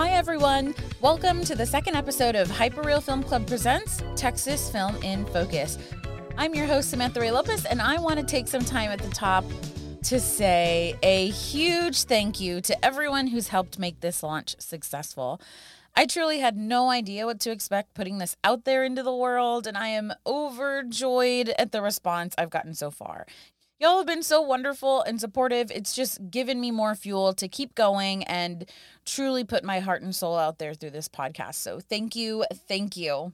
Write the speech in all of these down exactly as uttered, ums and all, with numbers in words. Hi everyone, welcome to the second episode of Hyperreal Film Club Presents Texas Film in Focus. I'm your host Samantha Ray Lopez, and I want to take some time at the top to say a huge thank you to everyone who's helped make this launch successful. I truly had no idea what to expect putting this out there into the world, and I am overjoyed at the response I've gotten so far. Y'all have been so wonderful and supportive. It's just given me more fuel to keep going and truly put my heart and soul out there through this podcast. So thank you. Thank you.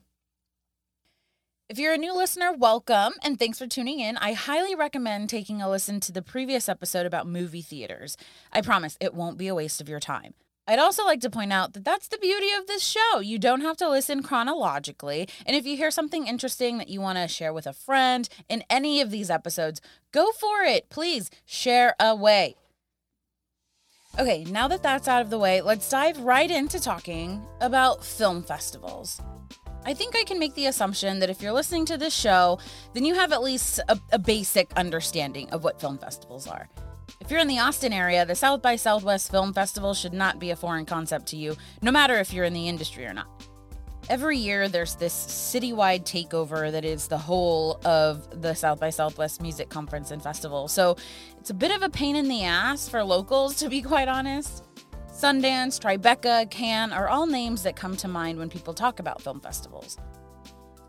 If you're a new listener, welcome, and thanks for tuning in. I highly recommend taking a listen to the previous episode about movie theaters. I promise it won't be a waste of your time. I'd also like to point out that that's the beauty of this show. You don't have to listen chronologically. And if you hear something interesting that you want to share with a friend in any of these episodes, go for it. Please share away. Okay, now that that's out of the way, let's dive right into talking about film festivals. I think I can make the assumption that if you're listening to this show, then you have at least a, a basic understanding of what film festivals are. If you're in the Austin area, the South by Southwest Film Festival should not be a foreign concept to you, no matter if you're in the industry or not. Every year, there's this citywide takeover that is the whole of the South by Southwest Music Conference and Festival, so it's a bit of a pain in the ass for locals, to be quite honest. Sundance, Tribeca, Cannes are all names that come to mind when people talk about film festivals.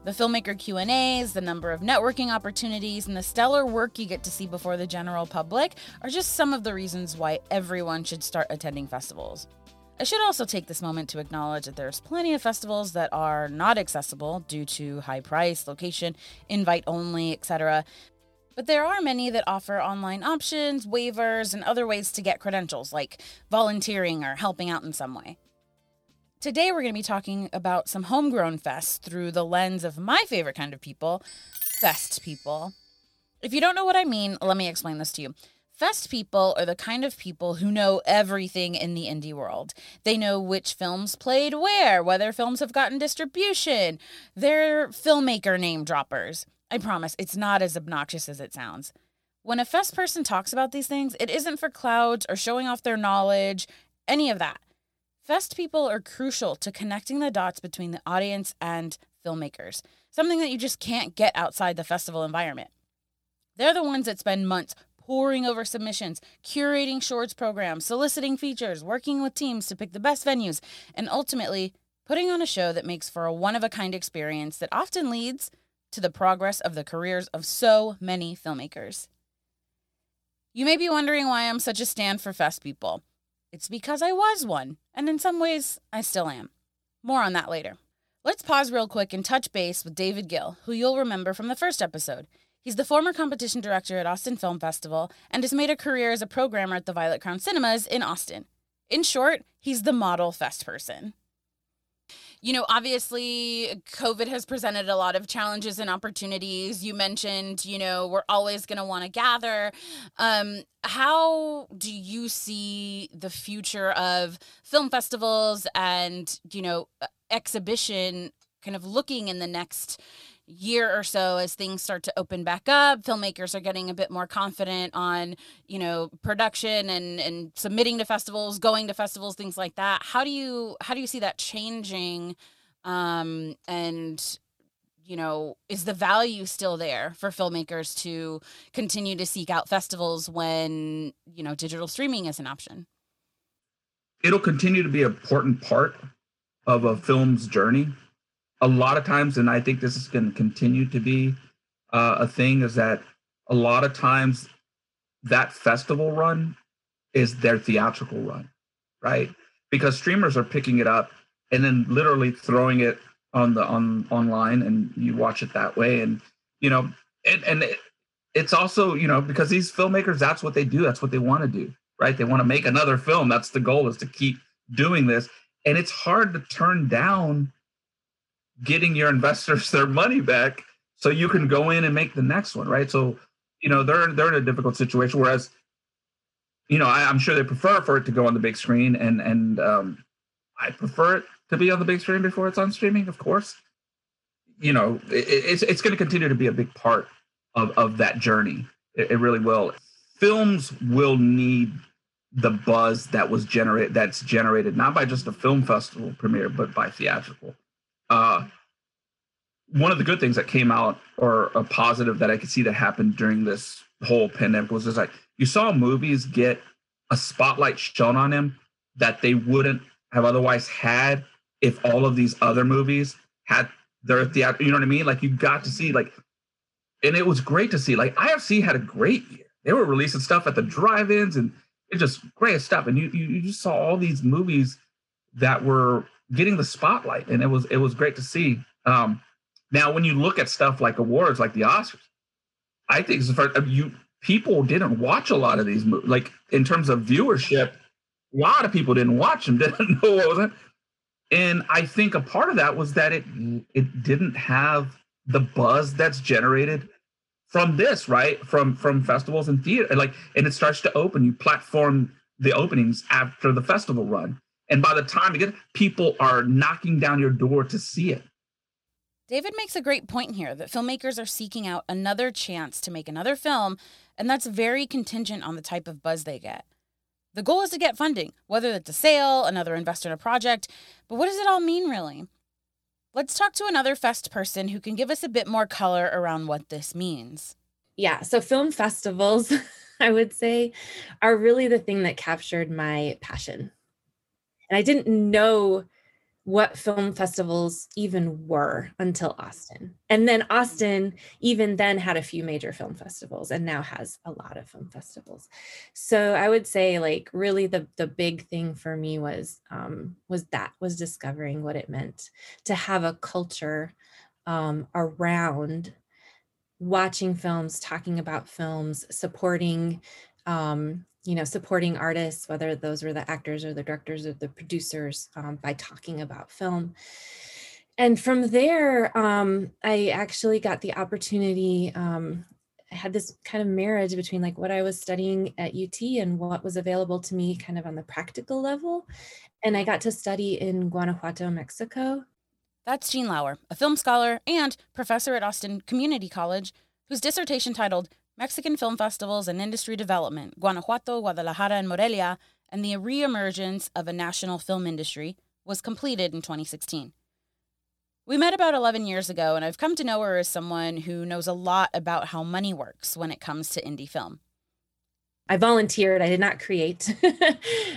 The filmmaker Q and A's, the number of networking opportunities, and the stellar work you get to see before the general public are just some of the reasons why everyone should start attending festivals. I should also take this moment to acknowledge that there's plenty of festivals that are not accessible due to high price, location, invite only, et cetera. But there are many that offer online options, waivers, and other ways to get credentials, like volunteering or helping out in some way. Today, we're going to be talking about some homegrown fests through the lens of my favorite kind of people, fest people. If you don't know what I mean, let me explain this to you. Fest people are the kind of people who know everything in the indie world. They know which films played where, whether films have gotten distribution. They're filmmaker name droppers. I promise, it's not as obnoxious as it sounds. When a fest person talks about these things, it isn't for clout or showing off their knowledge, any of that. Fest people are crucial to connecting the dots between the audience and filmmakers, something that you just can't get outside the festival environment. They're the ones that spend months poring over submissions, curating shorts programs, soliciting features, working with teams to pick the best venues, and ultimately putting on a show that makes for a one-of-a-kind experience that often leads to the progress of the careers of so many filmmakers. You may be wondering why I'm such a stan for fest people. It's because I was one, and in some ways, I still am. More on that later. Let's pause real quick and touch base with David Gill, who you'll remember from the first episode. He's the former competition director at Austin Film Festival and has made a career as a programmer at the Violet Crown Cinemas in Austin. In short, he's the model fest person. You know, obviously, COVID has presented a lot of challenges and opportunities. You mentioned, you know, we're always going to want to gather. Um, how do you see the future of film festivals and, you know, exhibition kind of looking in the next year or so as things start to open back up? Filmmakers are getting a bit more confident on, you know, production and, and submitting to festivals, going to festivals, things like that. How do you, how do you see that changing? Um, and, you know, is the value still there for filmmakers to continue to seek out festivals when, you know, digital streaming is an option? It'll continue to be an important part of a film's journey. A lot of times, and I think this is going to continue to be uh, a thing, is that a lot of times that festival run is their theatrical run, right? Because streamers are picking it up and then literally throwing it on the on online, and you watch it that way. And you know, and and it, it's also, you know, because these filmmakers, that's what they do, that's what they want to do, right? They want to make another film. That's the goal, is to keep doing this, and it's hard to turn down getting your investors their money back so you can go in and make the next one, right? So, you know, they're they're in a difficult situation, whereas, you know, I, I'm sure they prefer for it to go on the big screen, and and um, I prefer it to be on the big screen before it's on streaming, of course. You know, it, it's it's going to continue to be a big part of, of that journey. It, it really will. Films will need the buzz that was generated, that's generated not by just a film festival premiere, but by theatrical. Uh, one of the good things that came out, or a positive that I could see that happened during this whole pandemic, was just like, you saw movies get a spotlight shown on them that they wouldn't have otherwise had if all of these other movies had their theater, you know what I mean? Like, you got to see, like, and it was great to see, like, I F C had a great year. They were releasing stuff at the drive-ins, and it's just great stuff. And you, you you just saw all these movies that were getting the spotlight, and it was it was great to see. Um, now, when you look at stuff like awards, like the Oscars, I think it's the first, I mean, you people didn't watch a lot of these movies. Like, in terms of viewership, a lot of people didn't watch them, didn't know what was it. And I think a part of that was that it it didn't have the buzz that's generated from this, right? From from festivals and theater, like, and it starts to open. You platform the openings after the festival run, and by the time you get, people are knocking down your door to see it. David makes a great point here that filmmakers are seeking out another chance to make another film, and that's very contingent on the type of buzz they get. The goal is to get funding, whether it's a sale, another investor in a project, but what does it all mean, really? Let's talk to another fest person who can give us a bit more color around what this means. Yeah, so film festivals, I would say, are really the thing that captured my passion. And I didn't know what film festivals even were until Austin. And then Austin even then had a few major film festivals and now has a lot of film festivals. So I would say, like, really the, the big thing for me was, um, was that was discovering what it meant to have a culture um, around watching films, talking about films, supporting, um, you know, supporting artists, whether those were the actors or the directors or the producers, um, by talking about film. And from there, um, I actually got the opportunity. Um, I had this kind of marriage between, like, what I was studying at U T and what was available to me kind of on the practical level. And I got to study in Guanajuato, Mexico. That's Jean Lauer, a film scholar and professor at Austin Community College, whose dissertation titled Mexican Film Festivals and Industry Development, Guanajuato, Guadalajara, and Morelia, and the Reemergence of a National Film Industry, was completed in twenty sixteen. We met about eleven years ago, and I've come to know her as someone who knows a lot about how money works when it comes to indie film. I volunteered. I did not create,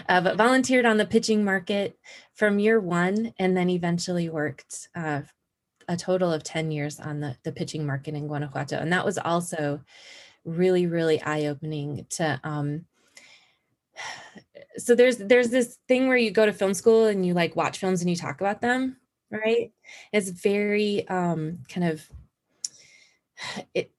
uh, but volunteered on the pitching market from year one, and then eventually worked uh, a total of ten years on the, the pitching market in Guanajuato. And that was also really, really eye-opening to, um, so there's, there's this thing where you go to film school and you, like, watch films and you talk about them, right? It's very, um, kind of, it,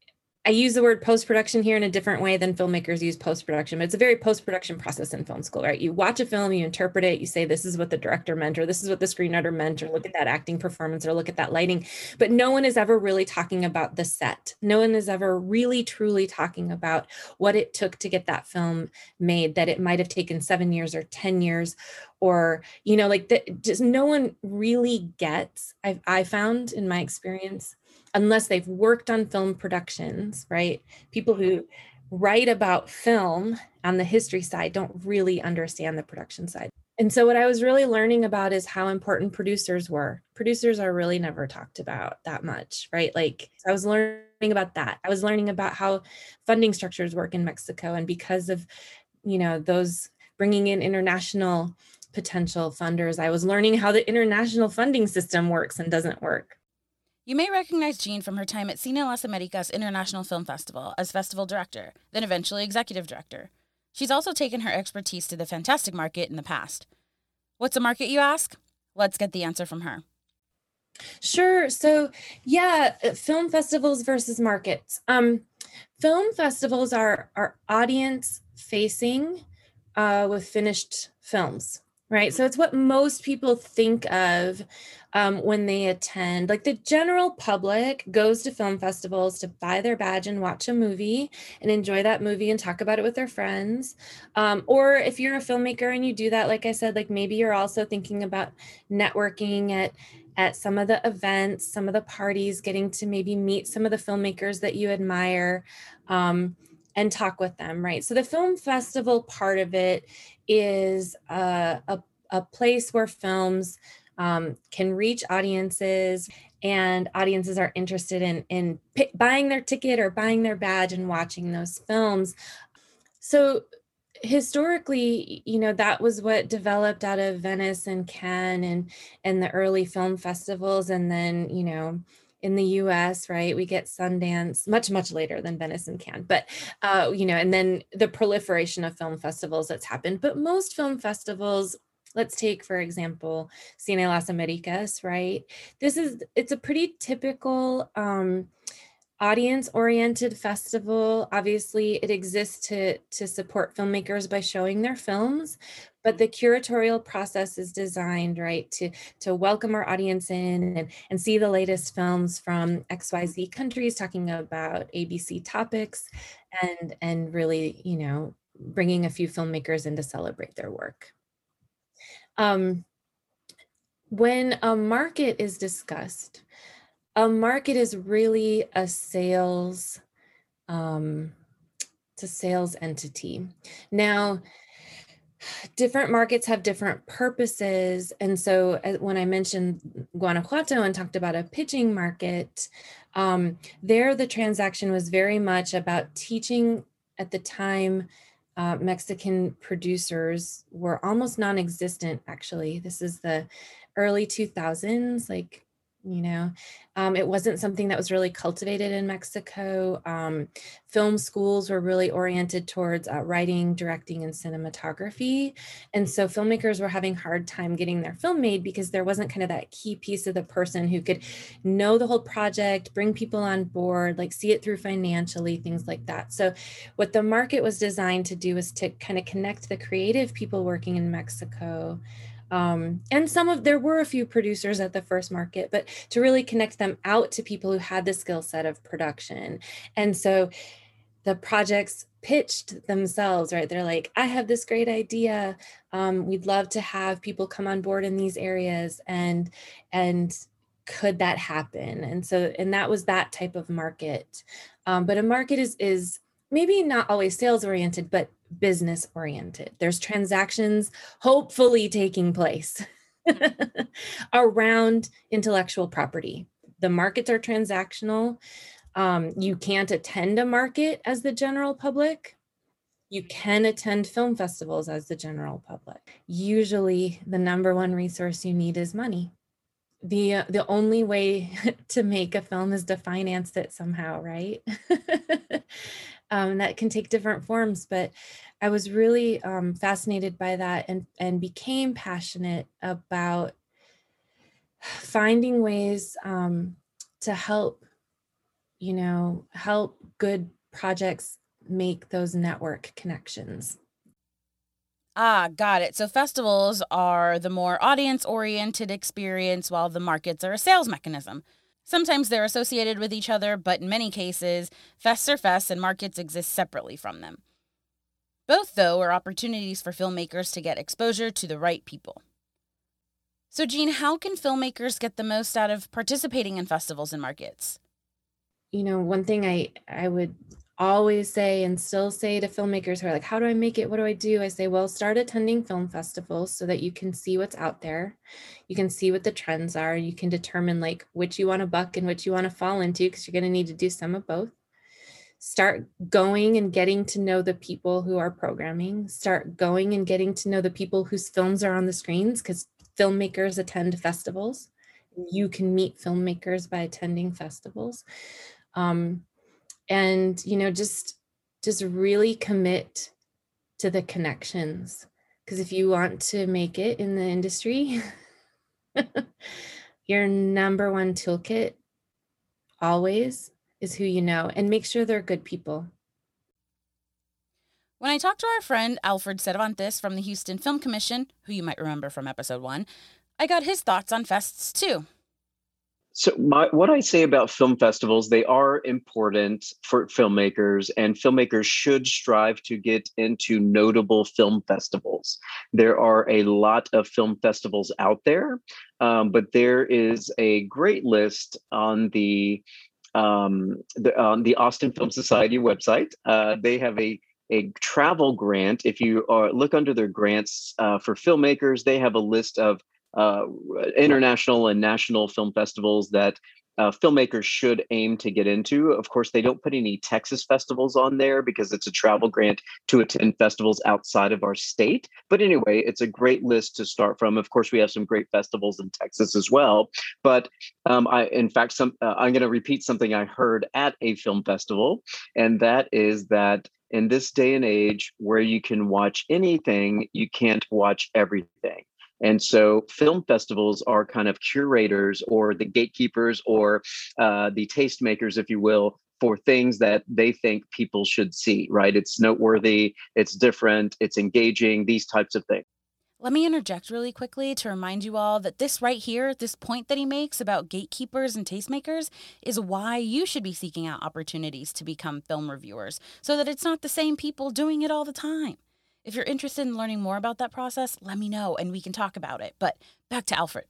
I use the word post-production here in a different way than filmmakers use post-production, but it's a very post-production process in film school, right? You watch a film, you interpret it, you say, this is what the director meant, or this is what the screenwriter meant, or look at that acting performance, or look at that lighting. But no one is ever really talking about the set. No one is ever really, truly talking about what it took to get that film made, that it might've taken seven years or ten years, or, you know, like the, just no one really gets, I've, I found in my experience, unless they've worked on film productions, right? People who write about film on the history side don't really understand the production side. And so what I was really learning about is how important producers were. Producers are really never talked about that much, right? Like, I was learning about that. I was learning about how funding structures work in Mexico. And because of, you know, those bringing in international potential funders, I was learning how the international funding system works and doesn't work. You may recognize Jean from her time at Cine Las Americas International Film Festival as festival director, then eventually executive director. She's also taken her expertise to the fantastic market in the past. What's a market, you ask? Let's get the answer from her. Sure. So, yeah, film festivals versus markets. Um, film festivals are, are audience-facing uh, with finished films. Right. So it's what most people think of um, when they attend. Like, the general public goes to film festivals to buy their badge and watch a movie and enjoy that movie and talk about it with their friends. Um, or if you're a filmmaker and you do that, like I said, like, maybe you're also thinking about networking at at some of the events, some of the parties, getting to maybe meet some of the filmmakers that you admire. Um, and talk with them, right? So the film festival part of it is a, a, a place where films um, can reach audiences, and audiences are interested in, in p- buying their ticket or buying their badge and watching those films. So historically, you know, that was what developed out of Venice and Cannes and, and the early film festivals. And then, you know, in the U S, right, we get Sundance much, much later than Venice and Cannes, but, uh, you know, and then the proliferation of film festivals that's happened. But most film festivals, let's take, for example, Cine Las Americas, right? This is, it's a pretty typical um, audience-oriented festival. Obviously, it exists to, to support filmmakers by showing their films, but the curatorial process is designed, right, to, to welcome our audience in and, and see the latest films from X Y Z countries talking about A B C topics and, and really, you know, bringing a few filmmakers in to celebrate their work. Um, when a market is discussed, a market is really a sales, um, it's a sales entity. Now, different markets have different purposes. And so when I mentioned Guanajuato and talked about a pitching market, um, there the transaction was very much about teaching at the time. Uh, Mexican producers were almost non-existent, actually. This is the early two thousands, like, you know, um, it wasn't something that was really cultivated in Mexico. Um, film schools were really oriented towards uh, writing, directing, and cinematography. And so filmmakers were having a hard time getting their film made because there wasn't kind of that key piece of the person who could know the whole project, bring people on board, like see it through financially, things like that. So what the market was designed to do was to kind of connect the creative people working in Mexico. Um, and some of, there were a few producers at the first market, but to really connect them out to people who had the skill set of production. And so the projects pitched themselves, right? They're like, I have this great idea. Um, we'd love to have people come on board in these areas, and, and could that happen? And so, and that was that type of market. Um, but a market is, is maybe not always sales oriented, but business oriented. There's transactions hopefully taking place around intellectual property. The markets are transactional. Um, you can't attend a market as the general public. You can attend film festivals as the general public. Usually the number one resource you need is money. The, uh, the only way to make a film is to finance it somehow, right? Um, that can take different forms, but I was really um, fascinated by that and, and became passionate about finding ways um, to help, you know, help good projects make those network connections. Ah, got it. So festivals are the more audience-oriented experience, while the markets are a sales mechanism. Sometimes they're associated with each other, but in many cases, fests are fests and markets exist separately from them. Both, though, are opportunities for filmmakers to get exposure to the right people. So, Jean, how can filmmakers get the most out of participating in festivals and markets? You know, one thing I, I would always say and still say to filmmakers who are like, how do I make it? What do I do? I say, well, start attending film festivals so that you can see what's out there. You can see what the trends are. You can determine like which you want to buck and which you want to fall into, because you're going to need to do some of both. Start going and getting to know the people who are programming. Start going and getting to know the people whose films are on the screens, because filmmakers attend festivals. You can meet filmmakers by attending festivals. Um, And, you know, just, just really commit to the connections, because if you want to make it in the industry, your number one toolkit always is who you know, and make sure they're good people. When I talked to our friend Alfred Cervantes from the Houston Film Commission, who you might remember from episode one, I got his thoughts on fests too. So my, what I say about film festivals, they are important for filmmakers, and filmmakers should strive to get into notable film festivals. There are a lot of film festivals out there, um, but there is a great list on the um, the, on the Austin Film Society website. Uh, they have a a travel grant. If you are, look under their grants uh, for filmmakers, they have a list of uh, international and national film festivals that uh, filmmakers should aim to get into. Of course, they don't put any Texas festivals on there because it's a travel grant to attend festivals outside of our state. But anyway, it's a great list to start from. Of course, we have some great festivals in Texas as well. But um, I, in fact, some, uh, I'm going to repeat something I heard at a film festival, and that is that in this day and age where you can watch anything, you can't watch everything. And so film festivals are kind of curators or the gatekeepers or uh, the tastemakers, if you will, for things that they think people should see, right? It's noteworthy, it's different, it's engaging, these types of things. Let me interject really quickly to remind you all that this right here, this point that he makes about gatekeepers and tastemakers is why you should be seeking out opportunities to become film reviewers, so that it's not the same people doing it all the time. If you're interested in learning more about that process, let me know and we can talk about it. But back to Alfred.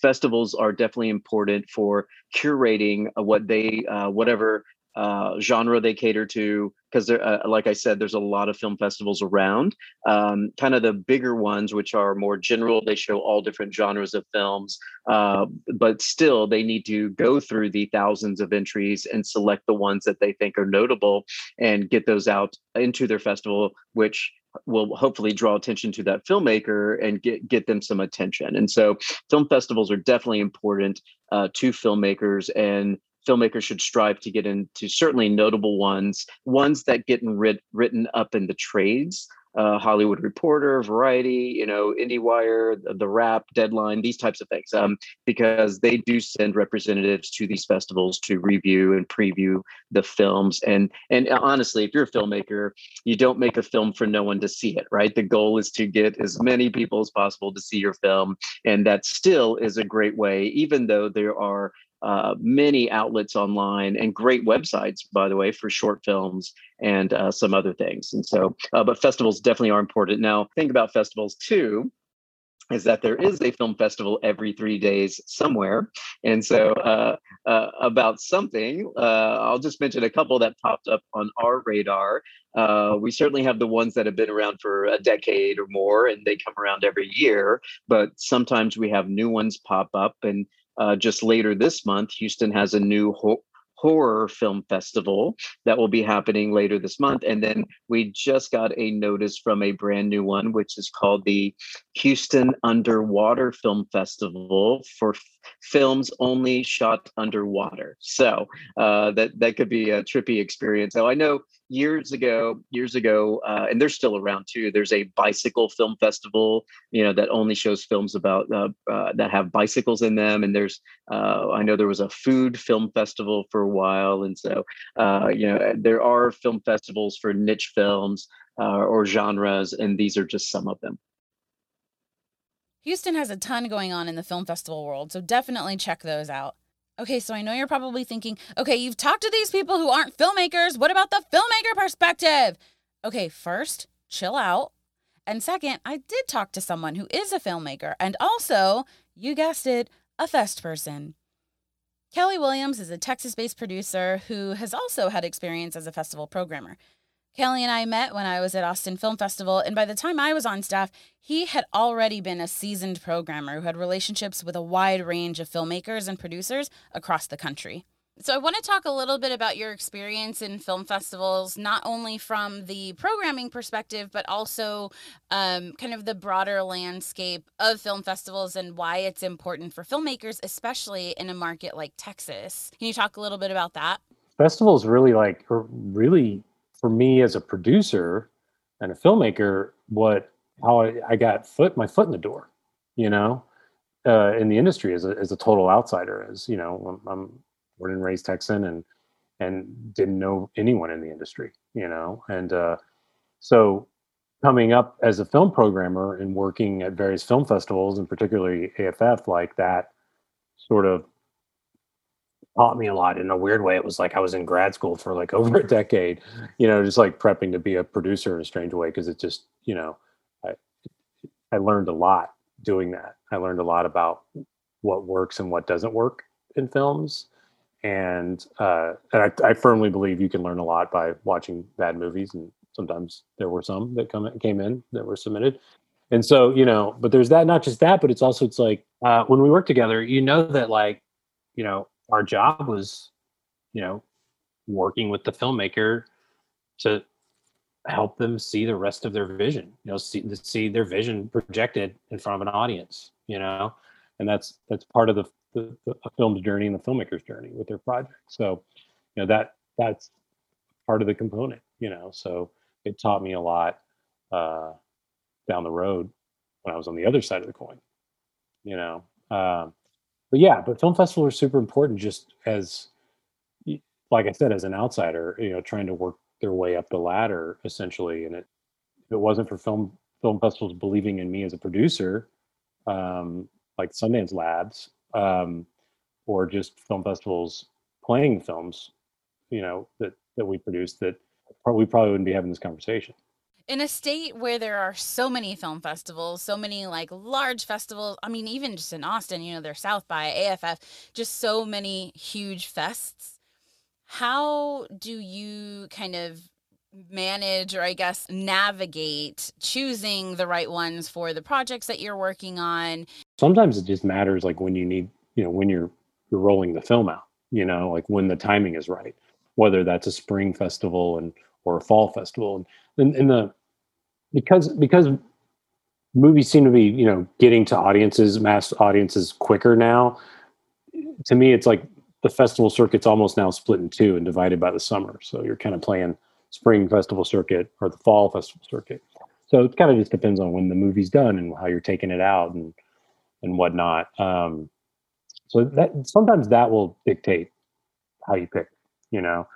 Festivals are definitely important for curating what they, uh, whatever uh, genre they cater to, because uh, like I said, there's a lot of film festivals around. Um, kind of the bigger ones, which are more general, they show all different genres of films, uh, but still they need to go through the thousands of entries and select the ones that they think are notable and get those out into their festival, which will hopefully draw attention to that filmmaker and get, get them some attention. And so film festivals are definitely important uh, to filmmakers, and filmmakers should strive to get into certainly notable ones, ones that get writ- written up in the trades, uh, Hollywood Reporter, Variety, you know, IndieWire, The Wrap, Deadline, these types of things, um, because they do send representatives to these festivals to review and preview the films. And, and honestly, if you're a filmmaker, you don't make a film for no one to see it, right? The goal is to get as many people as possible to see your film. And that still is a great way, even though there are Uh, many outlets online and great websites, by the way, for short films and uh, some other things. And so, uh, but festivals definitely are important. Now, think about festivals too, is that there is a film festival every three days somewhere. And so uh, uh, about something, uh, I'll just mention a couple that popped up on our radar. Uh, we certainly have the ones that have been around for a decade or more, and they come around every year, but sometimes we have new ones pop up. And Uh, just later this month, Houston has a new ho- horror film festival that will be happening later this month. And then we just got a notice from a brand new one, which is called the Houston Underwater Film Festival for f- films only shot underwater. So uh, that, that could be a trippy experience. So I know years ago, years ago, uh, and they're still around too, there's a bicycle film festival, you know, that only shows films about uh, uh, that have bicycles in them. And there's, uh, I know there was a food film festival for a while. And so, uh, you know, there are film festivals for niche films uh, or genres, and these are just some of them. Houston has a ton going on in the film festival world, so definitely check those out. Okay, so I know you're probably thinking, okay, you've talked to these people who aren't filmmakers. What about the filmmaker perspective? Okay, first, chill out. And second, I did talk to someone who is a filmmaker and also, you guessed it, a fest person. Kelly Williams is a Texas-based producer who has also had experience as a festival programmer. Kelly and I met when I was at Austin Film Festival, and by the time I was on staff, he had already been a seasoned programmer who had relationships with a wide range of filmmakers and producers across the country. So I want to talk a little bit about your experience in film festivals, not only from the programming perspective, but also um, kind of the broader landscape of film festivals and why it's important for filmmakers, especially in a market like Texas. Can you talk a little bit about that? Festivals really like, are really... for me as a producer and a filmmaker, what how I, I got foot my foot in the door, you know, uh, in the industry as a as a total outsider, as you know, I'm born and raised Texan and and didn't know anyone in the industry, you know, and uh, so coming up as a film programmer and working at various film festivals and particularly A F F, like that sort of taught me a lot. In a weird way, it was like I was in grad school for like over a decade, you know, just like prepping to be a producer in a strange way, because it just, you know, I I learned a lot doing that. I learned a lot about what works and what doesn't work in films And uh, and I, I firmly believe you can learn a lot by watching bad movies. And sometimes there were some that come came in that were submitted. And so, you know, but there's that, not just that, but it's also, it's like, uh, when we work together, you know, that like, you know, our job was, you know, working with the filmmaker to help them see the rest of their vision, you know, see, see their vision projected in front of an audience, you know, and that's, that's part of the, the, the film's journey and the filmmaker's journey with their project. So, you know, that, that's part of the component, you know, so it taught me a lot, uh, down the road when I was on the other side of the coin, you know? Um, but yeah, but film festivals are super important, just as, like I said, as an outsider, you know, trying to work their way up the ladder essentially. And it, if it wasn't for film, film festivals believing in me as a producer, um, like Sundance Labs, um, or just film festivals playing films, you know, that, that we produced, that we probably wouldn't be having this conversation. In a state where there are so many film festivals, so many like large festivals, I mean, even just in Austin, you know, there's South by, A F F, just so many huge fests. How do you kind of manage, or I guess navigate choosing the right ones for the projects that you're working on? Sometimes it just matters, like when you need, you know, when you're, you're rolling the film out, you know, like when the timing is right, whether that's a spring festival and or a fall festival. And in the, because, because movies seem to be, you know, getting to audiences, mass audiences quicker now, to me, it's like the festival circuit's almost now split in two and divided by the summer. So you're kind of playing spring festival circuit or the fall festival circuit. So it kind of just depends on when the movie's done and how you're taking it out and, and whatnot. Um, so that sometimes that will dictate how you pick, you know.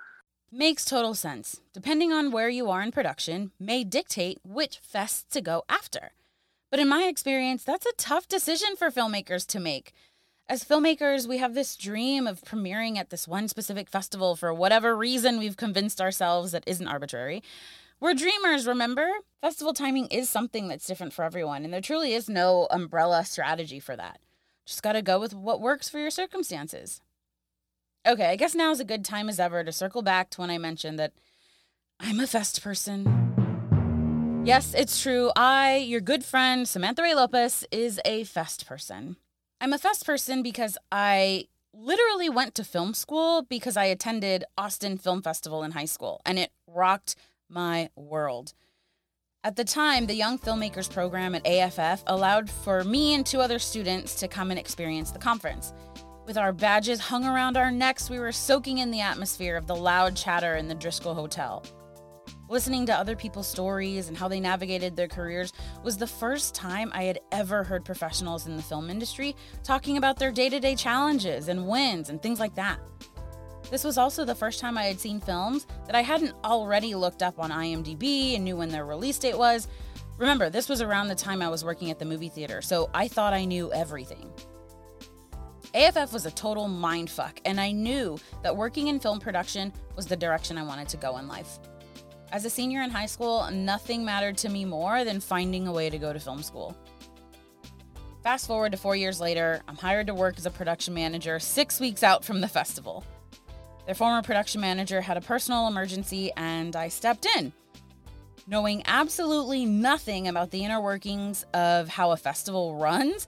Makes total sense. Depending on where you are in production may dictate which fest to go after. But in my experience, that's a tough decision for filmmakers to make. As filmmakers, we have this dream of premiering at this one specific festival for whatever reason we've convinced ourselves that isn't arbitrary. We're dreamers, remember? Festival timing is something that's different for everyone, and there truly is no umbrella strategy for that. Just gotta go with what works for your circumstances. Okay, I guess now is a good time as ever to circle back to when I mentioned that I'm a fest person. Yes, it's true. I, your good friend, Samantha Ray Lopez, is a fest person. I'm a fest person because I literally went to film school because I attended Austin Film Festival in high school, and it rocked my world. At the time, the Young Filmmakers program at A F F allowed for me and two other students to come and experience the conference. With our badges hung around our necks, we were soaking in the atmosphere of the loud chatter in the Driscoll Hotel. Listening to other people's stories and how they navigated their careers was the first time I had ever heard professionals in the film industry talking about their day-to-day challenges and wins and things like that. This was also the first time I had seen films that I hadn't already looked up on I M D B and knew when their release date was. Remember, this was around the time I was working at the movie theater, so I thought I knew everything. A F F was a total mindfuck, and I knew that working in film production was the direction I wanted to go in life. As a senior in high school, nothing mattered to me more than finding a way to go to film school. Fast forward to four years later, I'm hired to work as a production manager six weeks out from the festival. Their former production manager had a personal emergency, and I stepped in, knowing absolutely nothing about the inner workings of how a festival runs.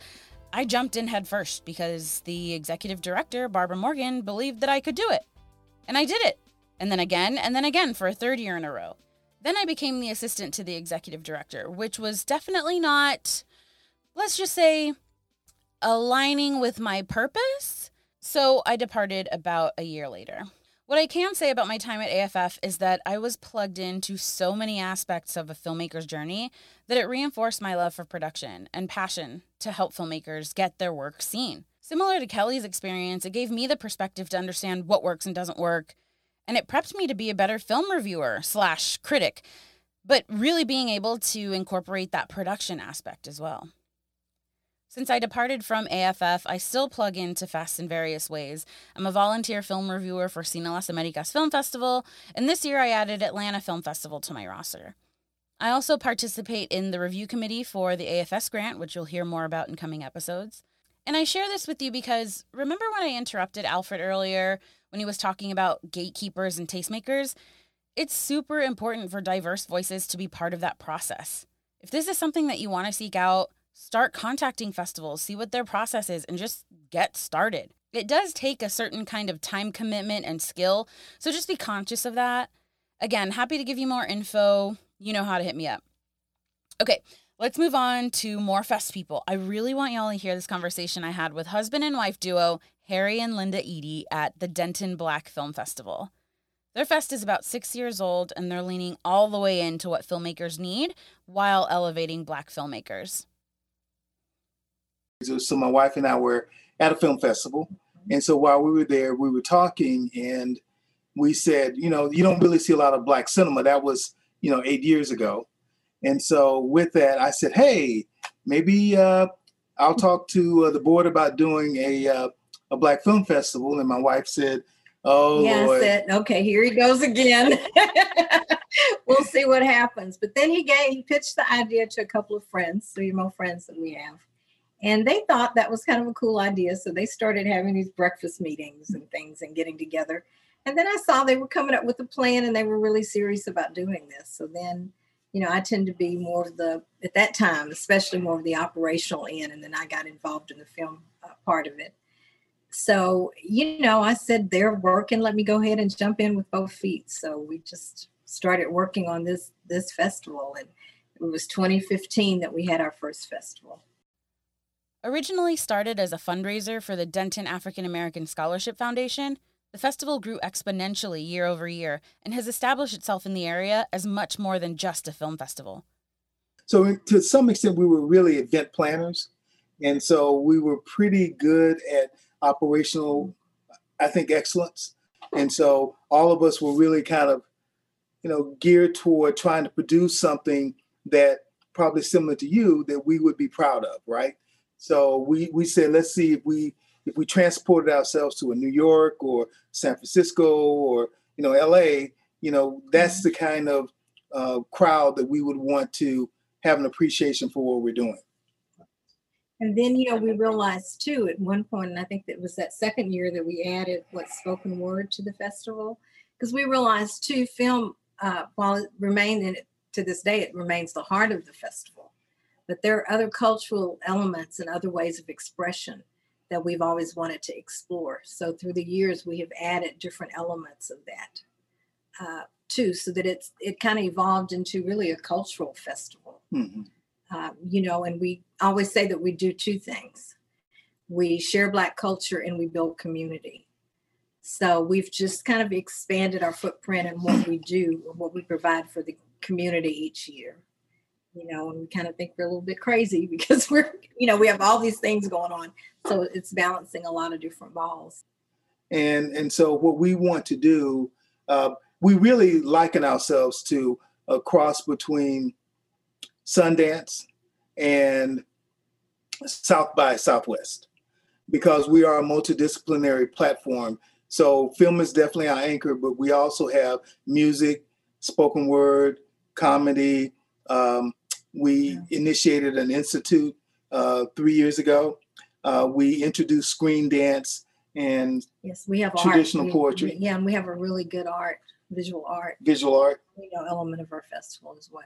I jumped in head first because the executive director, Barbara Morgan, believed that I could do it. And I did it. And then again, and then again for a third year in a row. Then I became the assistant to the executive director, which was definitely not, let's just say, aligning with my purpose. So I departed about a year later. What I can say about my time at A F F is that I was plugged into so many aspects of a filmmaker's journey that it reinforced my love for production and passion to help filmmakers get their work seen. Similar to Kelly's experience, it gave me the perspective to understand what works and doesn't work, and it prepped me to be a better film reviewer slash critic, but really being able to incorporate that production aspect as well. Since I departed from A F F, I still plug into fests in various ways. I'm a volunteer film reviewer for Cine Las Americas Film Festival, and this year I added Atlanta Film Festival to my roster. I also participate in the review committee for the A F S grant, which you'll hear more about in coming episodes. And I share this with you because remember when I interrupted Alfred earlier when he was talking about gatekeepers and tastemakers? It's super important for diverse voices to be part of that process. If this is something that you want to seek out, start contacting festivals, see what their process is, and just get started. It does take a certain kind of time commitment and skill, so just be conscious of that. Again, happy to give you more info. You know how to hit me up. Okay, let's move on to more fest people. I really want y'all to hear this conversation I had with husband and wife duo Harry and Linda Eady at the Denton Black Film Festival. Their fest is about six years old, and they're leaning all the way into what filmmakers need while elevating Black filmmakers. So my wife and I were at a film festival, and so while we were there, we were talking, and we said, you know, you don't really see a lot of Black cinema. That was, you know, eight years ago. And so with that, I said, hey, maybe uh, I'll talk to uh, the board about doing a uh, a Black film festival. And my wife said, oh, yeah, Lord. I said, okay, here he goes again. We'll see what happens. But then he gave, he pitched the idea to a couple of friends, three more friends that we have. And they thought that was kind of a cool idea. So they started having these breakfast meetings and things and getting together. And then I saw they were coming up with a plan and they were really serious about doing this. So then, you know, I tend to be more of the, at that time, especially more of the operational end. And then I got involved in the film uh, part of it. So, you know, I said, they're working, let me go ahead and jump in with both feet. So we just started working on this, this festival. And it was twenty fifteen that we had our first festival. Originally started as a fundraiser for the Denton African American Scholarship Foundation, the festival grew exponentially year over year and has established itself in the area as much more than just a film festival. So to some extent, we were really event planners. And so we were pretty good at operational, I think, excellence. And so all of us were really kind of, you know, geared toward trying to produce something that probably similar to you that we would be proud of, right? So we, we said, let's see if we if we transported ourselves to a New York or San Francisco or, you know, L A, you know, that's the kind of uh, crowd that we would want to have an appreciation for what we're doing. And then, you know, we realized, too, at one point, and I think that was that second year that we added what spoken word to the festival, because we realized, too, film, uh, while it remained in it, to this day, it remains the heart of the festival. But there are other cultural elements and other ways of expression that we've always wanted to explore. So through the years, we have added different elements of that, uh, too, so that it's it kind of evolved into really a cultural festival. Mm-hmm. Uh, you know, and we always say that we do two things. We share Black culture and we build community. So we've just kind of expanded our footprint and what we do and what we provide for the community each year. You know, and we kind of think we're a little bit crazy because we're, you know, we have all these things going on. So it's balancing a lot of different balls. And and so what we want to do, uh, we really liken ourselves to a cross between Sundance and South by Southwest, because we are a multidisciplinary platform. So film is definitely our anchor, but we also have music, spoken word, comedy. Um, we yeah. initiated an institute uh, three years ago. Uh, we introduced screen dance and yes, we have traditional art. poetry. We, yeah, and we have a really good art, visual art. Visual art. You know, element of our festival as well.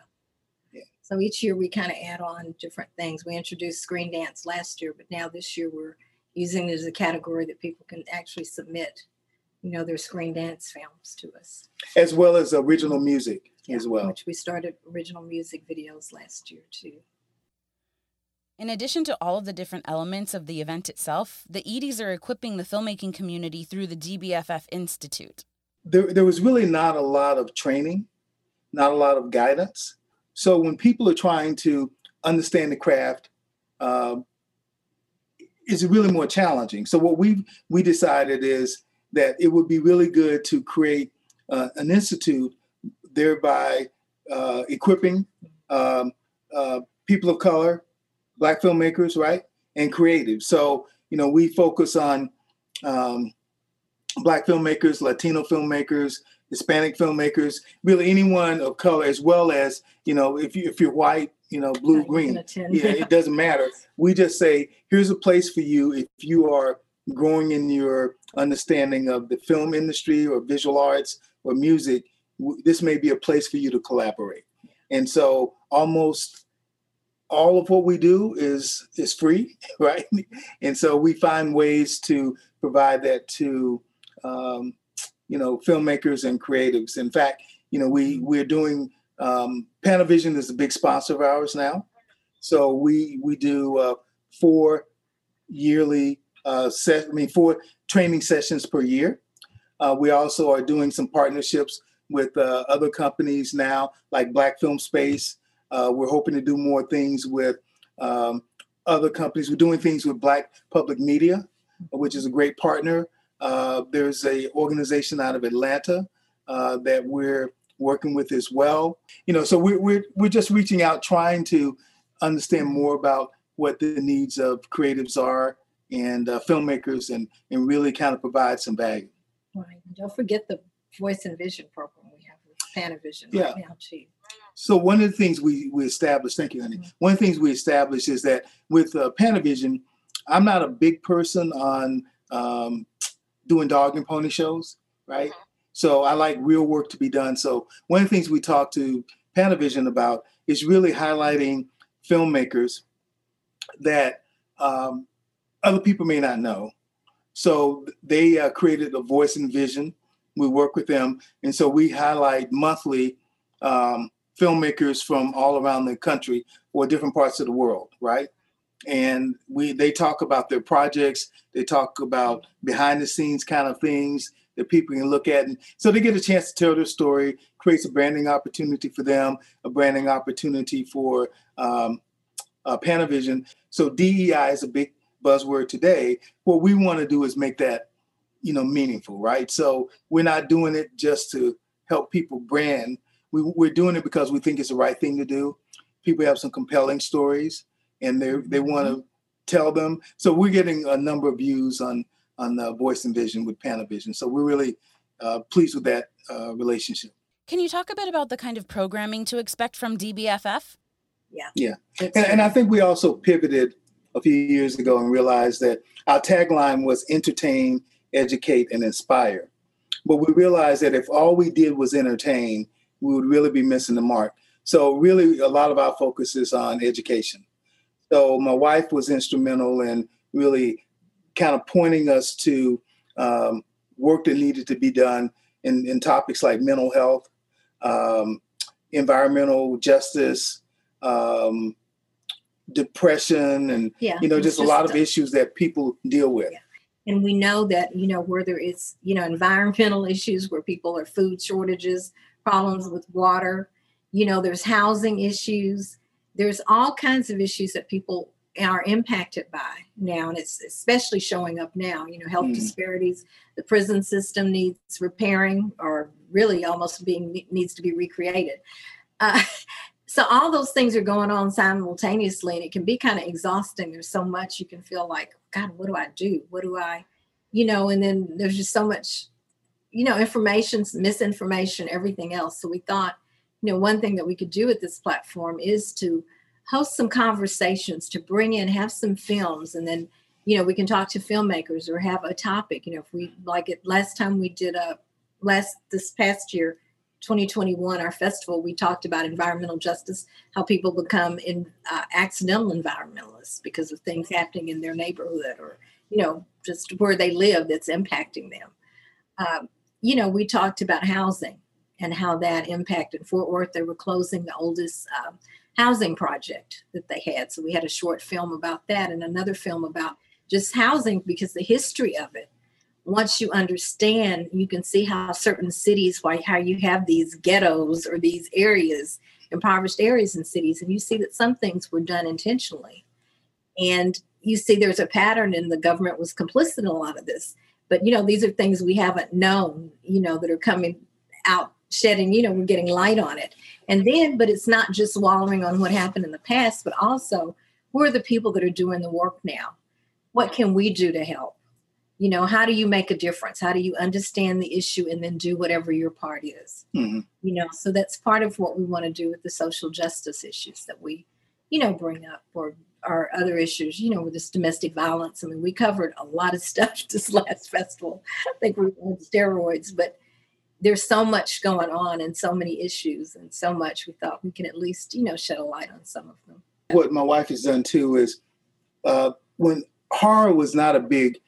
Yeah. So each year we kind of add on different things. We introduced screen dance last year, but now this year we're using it as a category that people can actually submit, you know, their screen dance films to us. As well as original music. Yeah, as well. Which we started original music videos last year too. In addition to all of the different elements of the event itself, the Eadys are equipping the filmmaking community through the D B F F Institute. There, there was really not a lot of training, not a lot of guidance. So when people are trying to understand the craft, uh, it's really more challenging. So what we we decided is that it would be really good to create uh, an institute, thereby uh, equipping um, uh, people of color, Black filmmakers, right, and creatives. So, you know, we focus on um, Black filmmakers, Latino filmmakers, Hispanic filmmakers, really anyone of color, as well as, you know, if, you, if you're white, you know, blue, you green, yeah, it doesn't matter. We just say, here's a place for you if you are growing in your understanding of the film industry or visual arts or music. This may be a place for you to collaborate. And so almost all of what we do is is free, right? And so we find ways to provide that to, um, you know, filmmakers and creatives. In fact, you know, we, we're doing, um, Panavision is a big sponsor of ours now. So we, we do uh, four yearly, uh, set, I mean, four training sessions per year. Uh, we also are doing some partnerships with uh, other companies now, like Black Film Space. Uh, we're hoping to do more things with um, other companies. We're doing things with Black Public Media, which is a great partner. Uh, there's an organization out of Atlanta uh, that we're working with as well. You know, so we're, we're, we're just reaching out, trying to understand more about what the needs of creatives are and uh, filmmakers, and, and really kind of provide some value. Right. Don't forget the Voice and Vision program we have with Panavision yeah. right now, too. So one of the things we, we established, thank you, honey. Mm-hmm. One of the things we established is that with uh, Panavision, I'm not a big person on um, doing dog and pony shows, right? Mm-hmm. So I like real work to be done. So one of the things we talked to Panavision about is really highlighting filmmakers that um, other people may not know. So they uh, created a Voice and Vision. We work with them. And so we highlight monthly um, filmmakers from all around the country or different parts of the world, right? And we they talk about their projects. They talk about behind the scenes kind of things that people can look at. And so they get a chance to tell their story, creates a branding opportunity for them, a branding opportunity for um, uh, Panavision. So D E I is a big buzzword today. What we want to do is make that, you know, meaningful, right? So we're not doing it just to help people brand. We, we're doing it because we think it's the right thing to do. People have some compelling stories, and they they want to tell them. So we're getting a number of views on on the Voice and Vision with Panavision. So we're really uh, pleased with that uh, relationship. Can you talk a bit about the kind of programming to expect from D B F F? Yeah, yeah, and, and I think we also pivoted a few years ago and realized that our tagline was entertain, educate, and inspire. But we realized that if all we did was entertain, we would really be missing the mark. So really a lot of our focus is on education. So my wife was instrumental in really kind of pointing us to um, work that needed to be done in, in topics like mental health, um, environmental justice, um, depression, and yeah, you know, just, just a lot of issues that people deal with. Yeah. And we know that, you know, whether it's, you know, environmental issues where people are food shortages, problems with water, you know, there's housing issues. There's all kinds of issues that people are impacted by now. And it's especially showing up now, you know, health mm. disparities. The prison system needs repairing, or really almost being needs to be recreated. Uh, so all those things are going on simultaneously, and it can be kind of exhausting. There's so much you can feel like, God, what do I do? What do I, you know, and then there's just so much, you know, information, misinformation, everything else. So we thought, you know, one thing that we could do with this platform is to host some conversations, to bring in, have some films, and then, you know, we can talk to filmmakers or have a topic. You know, if we like it, last time we did a last, this past year, twenty twenty-one, our festival, we talked about environmental justice, how people become in, uh, accidental environmentalists because of things happening in their neighborhood or, you know, just where they live that's impacting them. Um, you know, we talked about housing and how that impacted Fort Worth. They were closing the oldest um, housing project that they had. So we had a short film about that and another film about just housing, because the history of it. Once you understand, you can see how certain cities, why how you have these ghettos or these areas, impoverished areas in cities, and you see that some things were done intentionally. And you see there's a pattern, and the government was complicit in a lot of this. But, you know, these are things we haven't known, you know, that are coming out, shedding, you know, we're getting light on it. And then, but it's not just wallowing on what happened in the past, but also who are the people that are doing the work now? What can we do to help? you know, how do you make a difference? How do you understand the issue and then do whatever your part is? Mm-hmm. You know, so that's part of what we want to do with the social justice issues that we, you know, bring up, or our other issues, you know, with this domestic violence. I mean, we covered a lot of stuff this last festival. I think we were on steroids, but there's so much going on and so many issues and so much, we thought we can at least, you know, shed a light on some of them. What my wife has done too is uh, when horror was not a big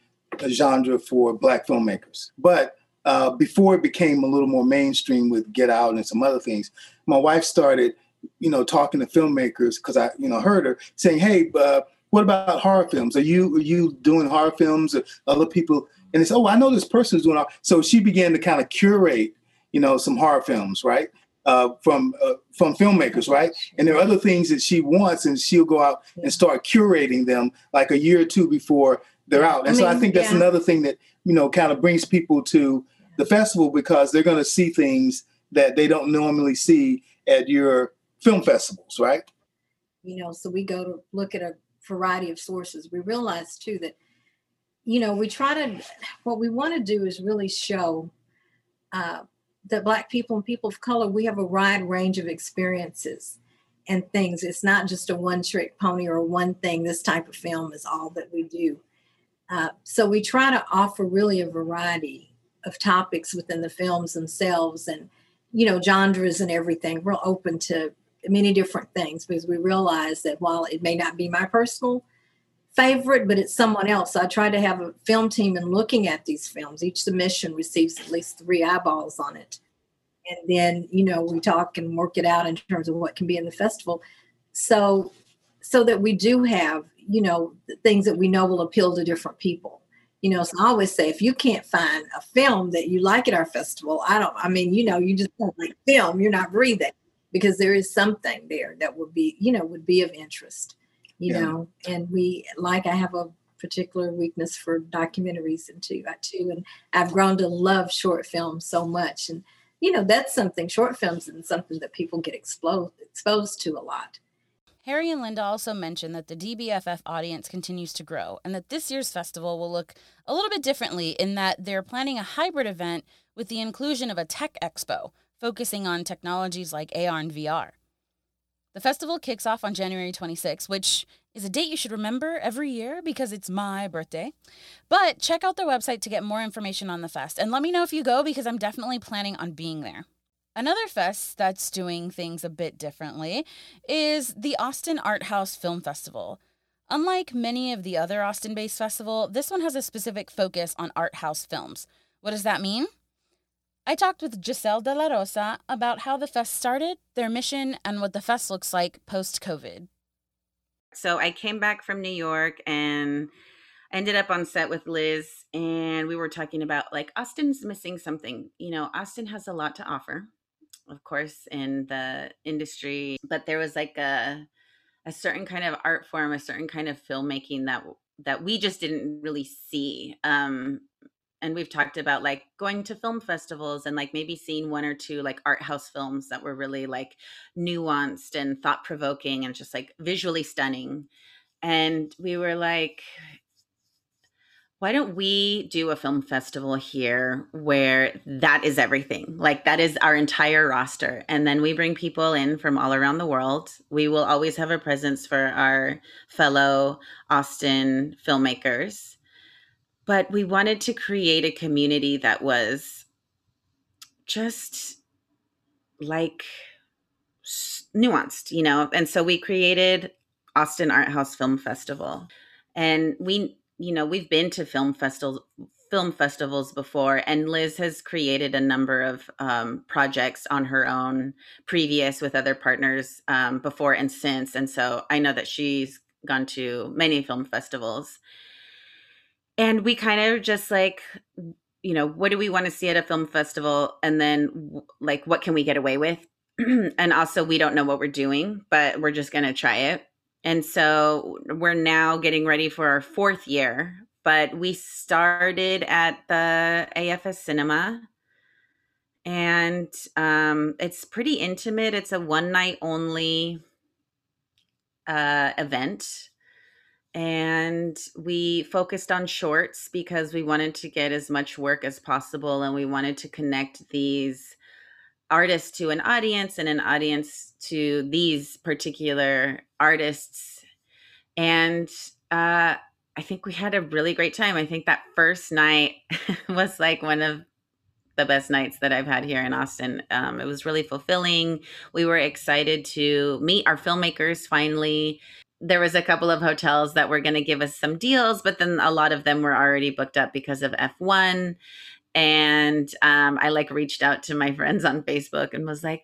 genre for Black filmmakers, but uh, before it became a little more mainstream with Get Out and some other things, my wife started, you know, talking to filmmakers, because I, you know, heard her saying, hey, uh, what about horror films? Are you are you doing horror films? Or other people? And it's, oh, I know this person's doing horror. So she began to kind of curate, you know, some horror films, right, uh, from uh, from filmmakers, right? And there are other things that she wants, and she'll go out and start curating them like a year or two before they're out. And I mean, so I think that's yeah. another thing that, you know, kind of brings people to the festival, because they're going to see things that they don't normally see at your film festivals, right? You know, so we go to look at a variety of sources. We realize too that, you know, we try to, what we want to do is really show uh, that Black people and people of color, we have a wide range of experiences and things. It's not just a one-trick pony or one thing, this type of film is all that we do. Uh, so we try to offer really a variety of topics within the films themselves and, you know, genres and everything. We're open to many different things because we realize that while it may not be my personal favorite, but it's someone else. I try to have a film team and looking at these films. Each submission receives at least three eyeballs on it. And then, you know, we talk and work it out in terms of what can be in the festival. So, so that we do have, you know, the things that we know will appeal to different people. You know, so I always say, if you can't find a film that you like at our festival, I don't, I mean, you know, you just don't like film, you're not breathing, because there is something there that would be, you know, would be of interest, you yeah. know, and we, like, I have a particular weakness for documentaries and too, I too, and I've grown to love short films so much. And, you know, that's something, short films and something that people get exposed exposed to a lot. Harry and Linda also mentioned that the D B F F audience continues to grow and that this year's festival will look a little bit differently in that they're planning a hybrid event with the inclusion of a tech expo focusing on technologies like A R and V R. The festival kicks off on January twenty-sixth, which is a date you should remember every year because it's my birthday. But check out their website to get more information on the fest. And let me know if you go, because I'm definitely planning on being there. Another fest that's doing things a bit differently is the Austin Art House Film Festival. Unlike many of the other Austin-based festivals, this one has a specific focus on art house films. What does that mean? I talked with Giselle De La Rosa about how the fest started, their mission, and what the fest looks like post-COVID. So I came back from New York and ended up on set with Liz, and we were talking about, like, Austin's missing something. You know, Austin has a lot to offer, of course, in the industry, but there was like a a certain kind of art form, a certain kind of filmmaking that that we just didn't really see. Um, and we've talked about, like, going to film festivals and, like, maybe seeing one or two, like, art house films that were really, like, nuanced and thought provoking and just, like, visually stunning. And we were like, why don't we do a film festival here where that is everything? Like, that is our entire roster. And then we bring people in from all around the world. We will always have a presence for our fellow Austin filmmakers. But we wanted to create a community that was just, like, nuanced, you know? And so we created Austin Art House Film Festival. And we... you know, we've been to film festivals, film festivals before, and Liz has created a number of um, projects on her own, previous with other partners um, before and since. And so I know that she's gone to many film festivals. And we kind of just, like, you know, what do we want to see at a film festival? And then, like, what can we get away with? And also, we don't know what we're doing, but we're just going to try it. And so we're now getting ready for our fourth year, but we started at the A F S Cinema, and um, it's pretty intimate. It's a one night only uh, event, And we focused on shorts because we wanted to get as much work as possible, and we wanted to connect these artists to an audience and an audience to these particular artists. And uh, I think we had a really great time. I think that first night was like one of the best nights that I've had here in Austin. Um, it was really fulfilling. We were excited to meet our filmmakers finally. There was a couple of hotels that were going to give us some deals, but then a lot of them were already booked up because of F one. And um, I like reached out to my friends on Facebook and was like,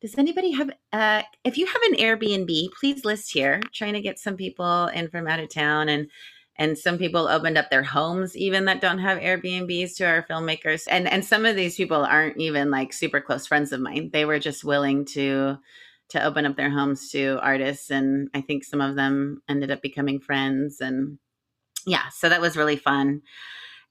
does anybody have, uh, if you have an Airbnb, please list here, trying to get some people in from out of town. And And some people opened up their homes even that don't have Airbnbs to our filmmakers. And and some of these people aren't even like super close friends of mine. They were just willing to to open up their homes to artists. And I think some of them ended up becoming friends. And yeah, so that was really fun.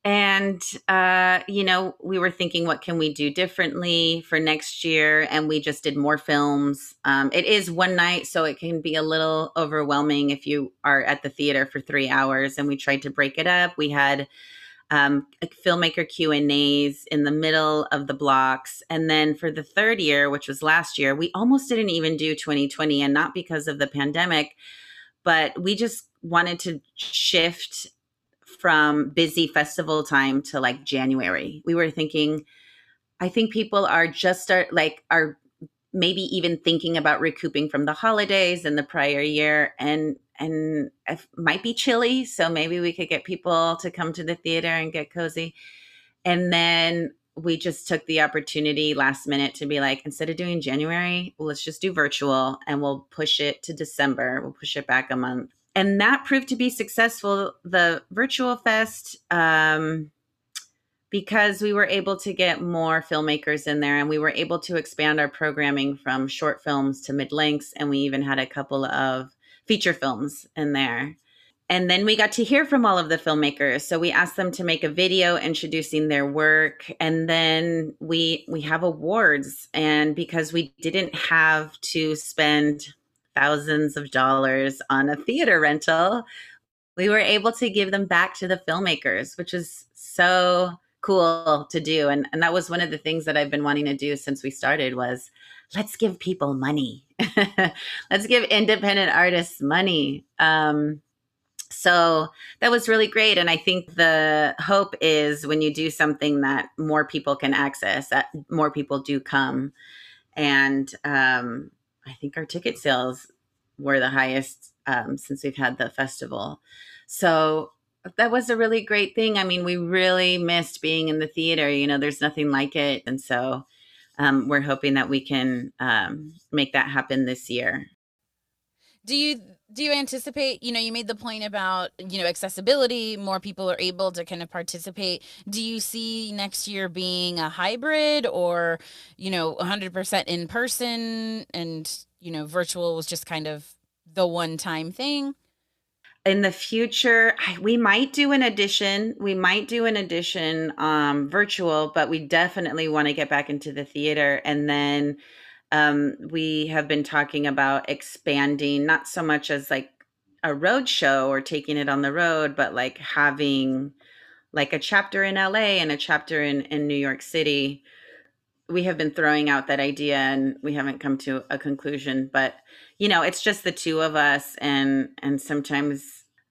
And, uh, you know, we were thinking, what can we do differently for next year? And we just did more films. Um, it is one night, so it can be a little overwhelming if you are at the theater for three hours. And we tried to break it up. We had um, filmmaker Q and A's in the middle of the blocks. And then for the third year, which was last year, we almost didn't even do twenty twenty, and not because of the pandemic, but we just wanted to shift from busy festival time to like January. We were thinking, I think people are just start, like are maybe even thinking about recouping from the holidays and the prior year, and and it might be chilly, so maybe we could get people to come to the theater and get cozy. And then we just took the opportunity last minute to be like, instead of doing January, well, let's just do virtual, and we'll push it to December. We'll push it back a month. And that proved to be successful, the virtual fest, um, because we were able to get more filmmakers in there, and we were able to expand our programming from short films to mid-lengths. And we even had a couple of feature films in there. And then we got to hear from all of the filmmakers. So we asked them to make a video introducing their work. And then we we have awards. And because we didn't have to spend thousands of dollars on a theater rental, we were able to give them back to the filmmakers, which is so cool to do. And, and that was one of the things that I've been wanting to do since we started was, let's give people money. Let's give independent artists money. Um, so that was really great. And I think the hope is when you do something that more people can access, that more people do come. And um I think our ticket sales were the highest um, since we've had the festival. So that was a really great thing. I mean, we really missed being in the theater. You know, there's nothing like it. And so um, we're hoping that we can um, make that happen this year. Do you do you anticipate, you know, you made the point about, you know, accessibility, more people are able to kind of participate. Do you see next year being a hybrid, or, you know, one hundred percent in person and, you know, virtual was just kind of the one time thing? In the future, we might do an edition. We might do an edition um, virtual, but we definitely want to get back into the theater. And then Um, we have been talking about expanding, not so much as like a road show or taking it on the road, but like having like a chapter in L A and a chapter in, in New York City. We have been throwing out that idea and we haven't come to a conclusion, but you know, it's just the two of us, and, and sometimes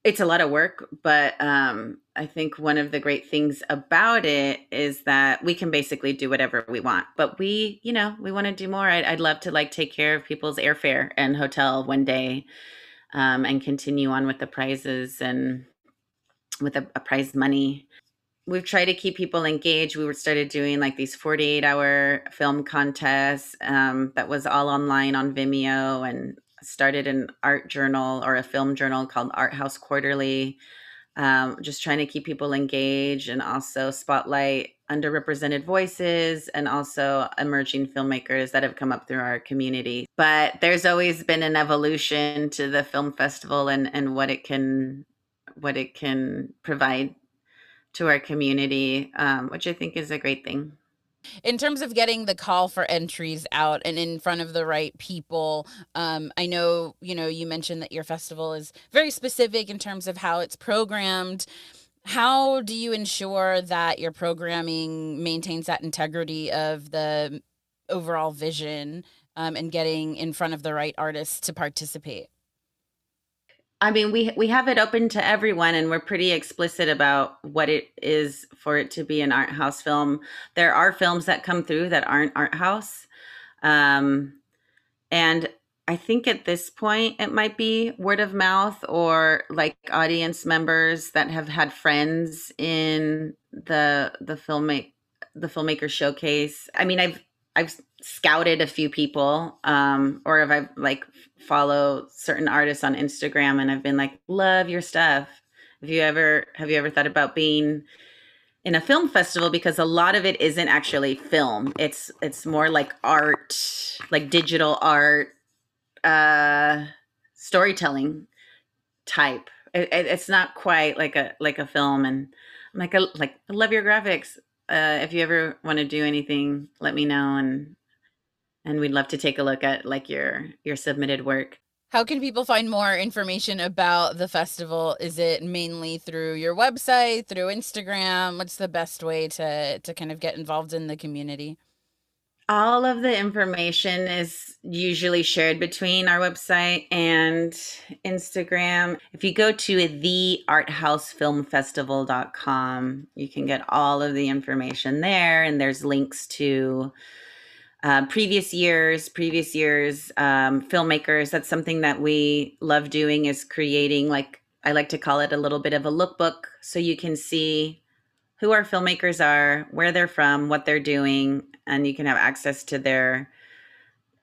it's a lot of work, but um, I think one of the great things about it is that we can basically do whatever we want, but we, you know, we want to do more. I'd, I'd love to like take care of people's airfare and hotel one day um, and continue on with the prizes and with a, a prize money. We've tried to keep people engaged. We started doing like these forty-eight hour film contests um, that was all online on Vimeo, and started an art journal or a film journal called Art House Quarterly, um, just trying to keep people engaged and also spotlight underrepresented voices and also emerging filmmakers that have come up through our community. But there's always been an evolution to the film festival and, and what it can what it can provide to our community, um, which I think is a great thing. In terms of getting the call for entries out and in front of the right people, um, I know, you know, you mentioned that your festival is very specific in terms of how it's programmed. How do you ensure that your programming maintains that integrity of the overall vision, um, and getting in front of the right artists to participate? I mean, we we have it open to everyone, and we're pretty explicit about what it is for it to be an art house film. There are films that come through that aren't art house. Um, and I think at this point, it might be word of mouth or like audience members that have had friends in the the filmmaker the filmmaker showcase. I mean, I've I've scouted a few people, um, or if I like follow certain artists on Instagram, and I've been like, love your stuff. Have you ever, have you ever thought about being in a film festival? Because a lot of it isn't actually film. It's, it's more like art, like digital art, uh, storytelling type. It, it, it's not quite like a, like a film. And I'm like, I, like, I love your graphics. Uh, if you ever want to do anything, let me know. And, and we'd love to take a look at like your, your submitted work. How can people find more information about the festival? Is it mainly through your website, through Instagram? What's the best way to, to kind of get involved in the community? All of the information is usually shared between our website and Instagram. If you go to the art house film festival dot com, you can get all of the information there. And there's links to uh, previous years, previous years, um, filmmakers. That's something that we love doing, is creating, like, I like to call it a little bit of a lookbook, so you can see who our filmmakers are, where they're from, what they're doing, and you can have access to their,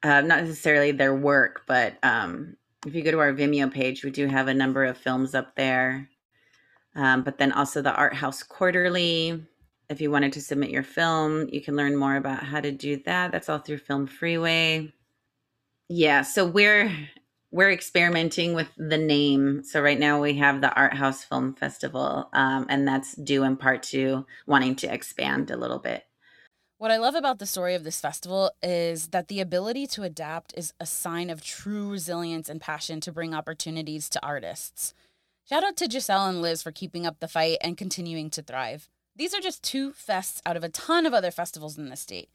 uh, not necessarily their work, but um, if you go to our Vimeo page, we do have a number of films up there. Um, but then also the Art House Quarterly, if you wanted to submit your film, you can learn more about how to do that. That's all through Film Freeway. Yeah, so we're we're experimenting with the name. So right now we have the Art House Film Festival, um, and that's due in part to wanting to expand a little bit. What I love about the story of this festival is that the ability to adapt is a sign of true resilience and passion to bring opportunities to artists. Shout out to Giselle and Liz for keeping up the fight and continuing to thrive. These are just two fests out of a ton of other festivals in the state.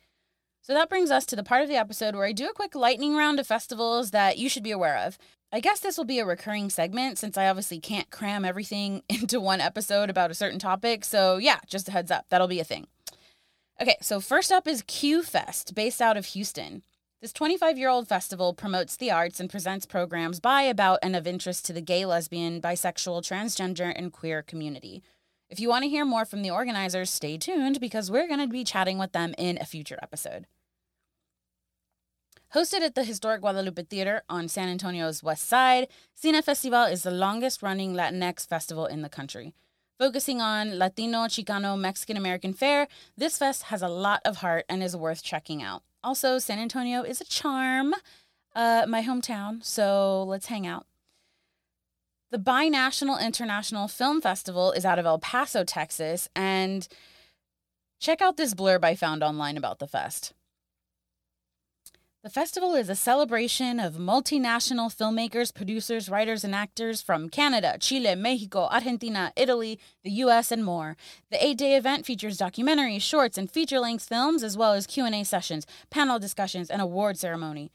So that brings us to the part of the episode where I do a quick lightning round of festivals that you should be aware of. I guess this will be a recurring segment since I obviously can't cram everything into one episode about a certain topic. So yeah, just a heads up, that'll be a thing. Okay, so first up is QFest, based out of Houston. This twenty-five-year-old festival promotes the arts and presents programs by, about, and of interest to the gay, lesbian, bisexual, transgender, and queer community. If you want to hear more from the organizers, stay tuned because we're going to be chatting with them in a future episode. Hosted at the historic Guadalupe Theater on San Antonio's west side, Cine Festival is the longest-running Latinx festival in the country. Focusing on Latino, Chicano, Mexican-American fare, this fest has a lot of heart and is worth checking out. Also, San Antonio is a charm, uh, my hometown, so let's hang out. The Binational International Film Festival is out of El Paso, Texas, and check out this blurb I found online about the fest. The festival is a celebration of multinational filmmakers, producers, writers, and actors from Canada, Chile, Mexico, Argentina, Italy, the U S, and more. The eight-day event features documentaries, shorts, and feature-length films, as well as Q and A sessions, panel discussions, and award ceremony.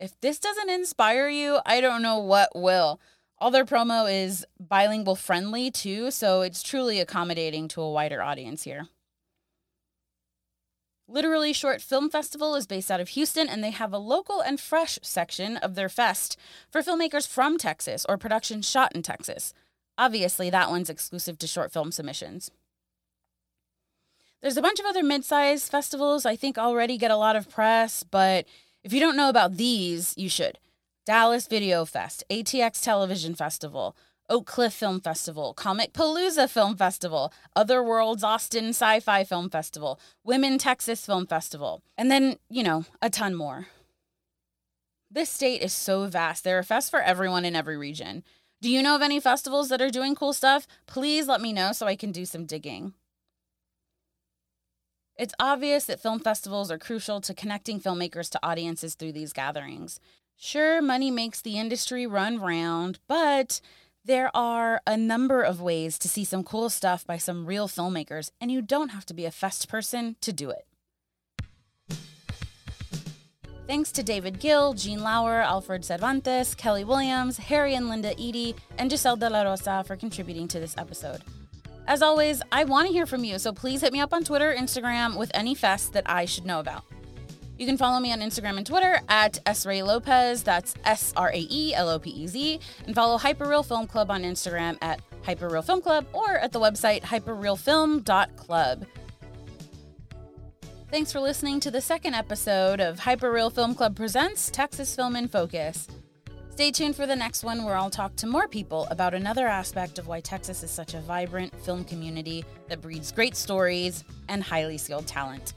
If this doesn't inspire you, I don't know what will. All their promo is bilingual-friendly, too, so it's truly accommodating to a wider audience here. Literally Short Film Festival is based out of Houston, and they have a local and fresh section of their fest for filmmakers from Texas or productions shot in Texas. Obviously, that one's exclusive to short film submissions. There's a bunch of other mid-sized festivals I think already get a lot of press, but if you don't know about these, you should. Dallas Video Fest, A T X Television Festival, Oak Cliff Film Festival, Comic Palooza Film Festival, Otherworld's Austin Sci-Fi Film Festival, Women Texas Film Festival, and then, you know, a ton more. This state is so vast. There are fests for everyone in every region. Do you know of any festivals that are doing cool stuff? Please let me know so I can do some digging. It's obvious that film festivals are crucial to connecting filmmakers to audiences through these gatherings. Sure, money makes the industry run round, but there are a number of ways to see some cool stuff by some real filmmakers, and you don't have to be a fest person to do it. Thanks to David Gill, Jean Lauer, Alfred Cervantes, Kelly Williams, Harry and Linda Eady, and Giselle De La Rosa for contributing to this episode. As always, I want to hear from you, so please hit me up on Twitter, Instagram, with any fest that I should know about. You can follow me on Instagram and Twitter at S Ray Lopez, that's S R A E L O P E Z, and follow Hyperreal Film Club on Instagram at Hyperreal Film Club or at the website hyperreal film dot club. Thanks for listening to the second episode of Hyperreal Film Club Presents Texas Film in Focus. Stay tuned for the next one where I'll talk to more people about another aspect of why Texas is such a vibrant film community that breeds great stories and highly skilled talent.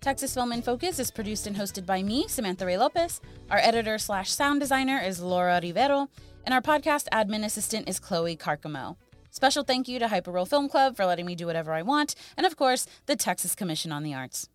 Texas Film in Focus is produced and hosted by me, Samantha Ray Lopez. Our editor slash sound designer is Laura Rivero, and our podcast admin assistant is Chloe Carcamo. Special thank you to Hyperreal Film Club for letting me do whatever I want, and of course, the Texas Commission on the Arts.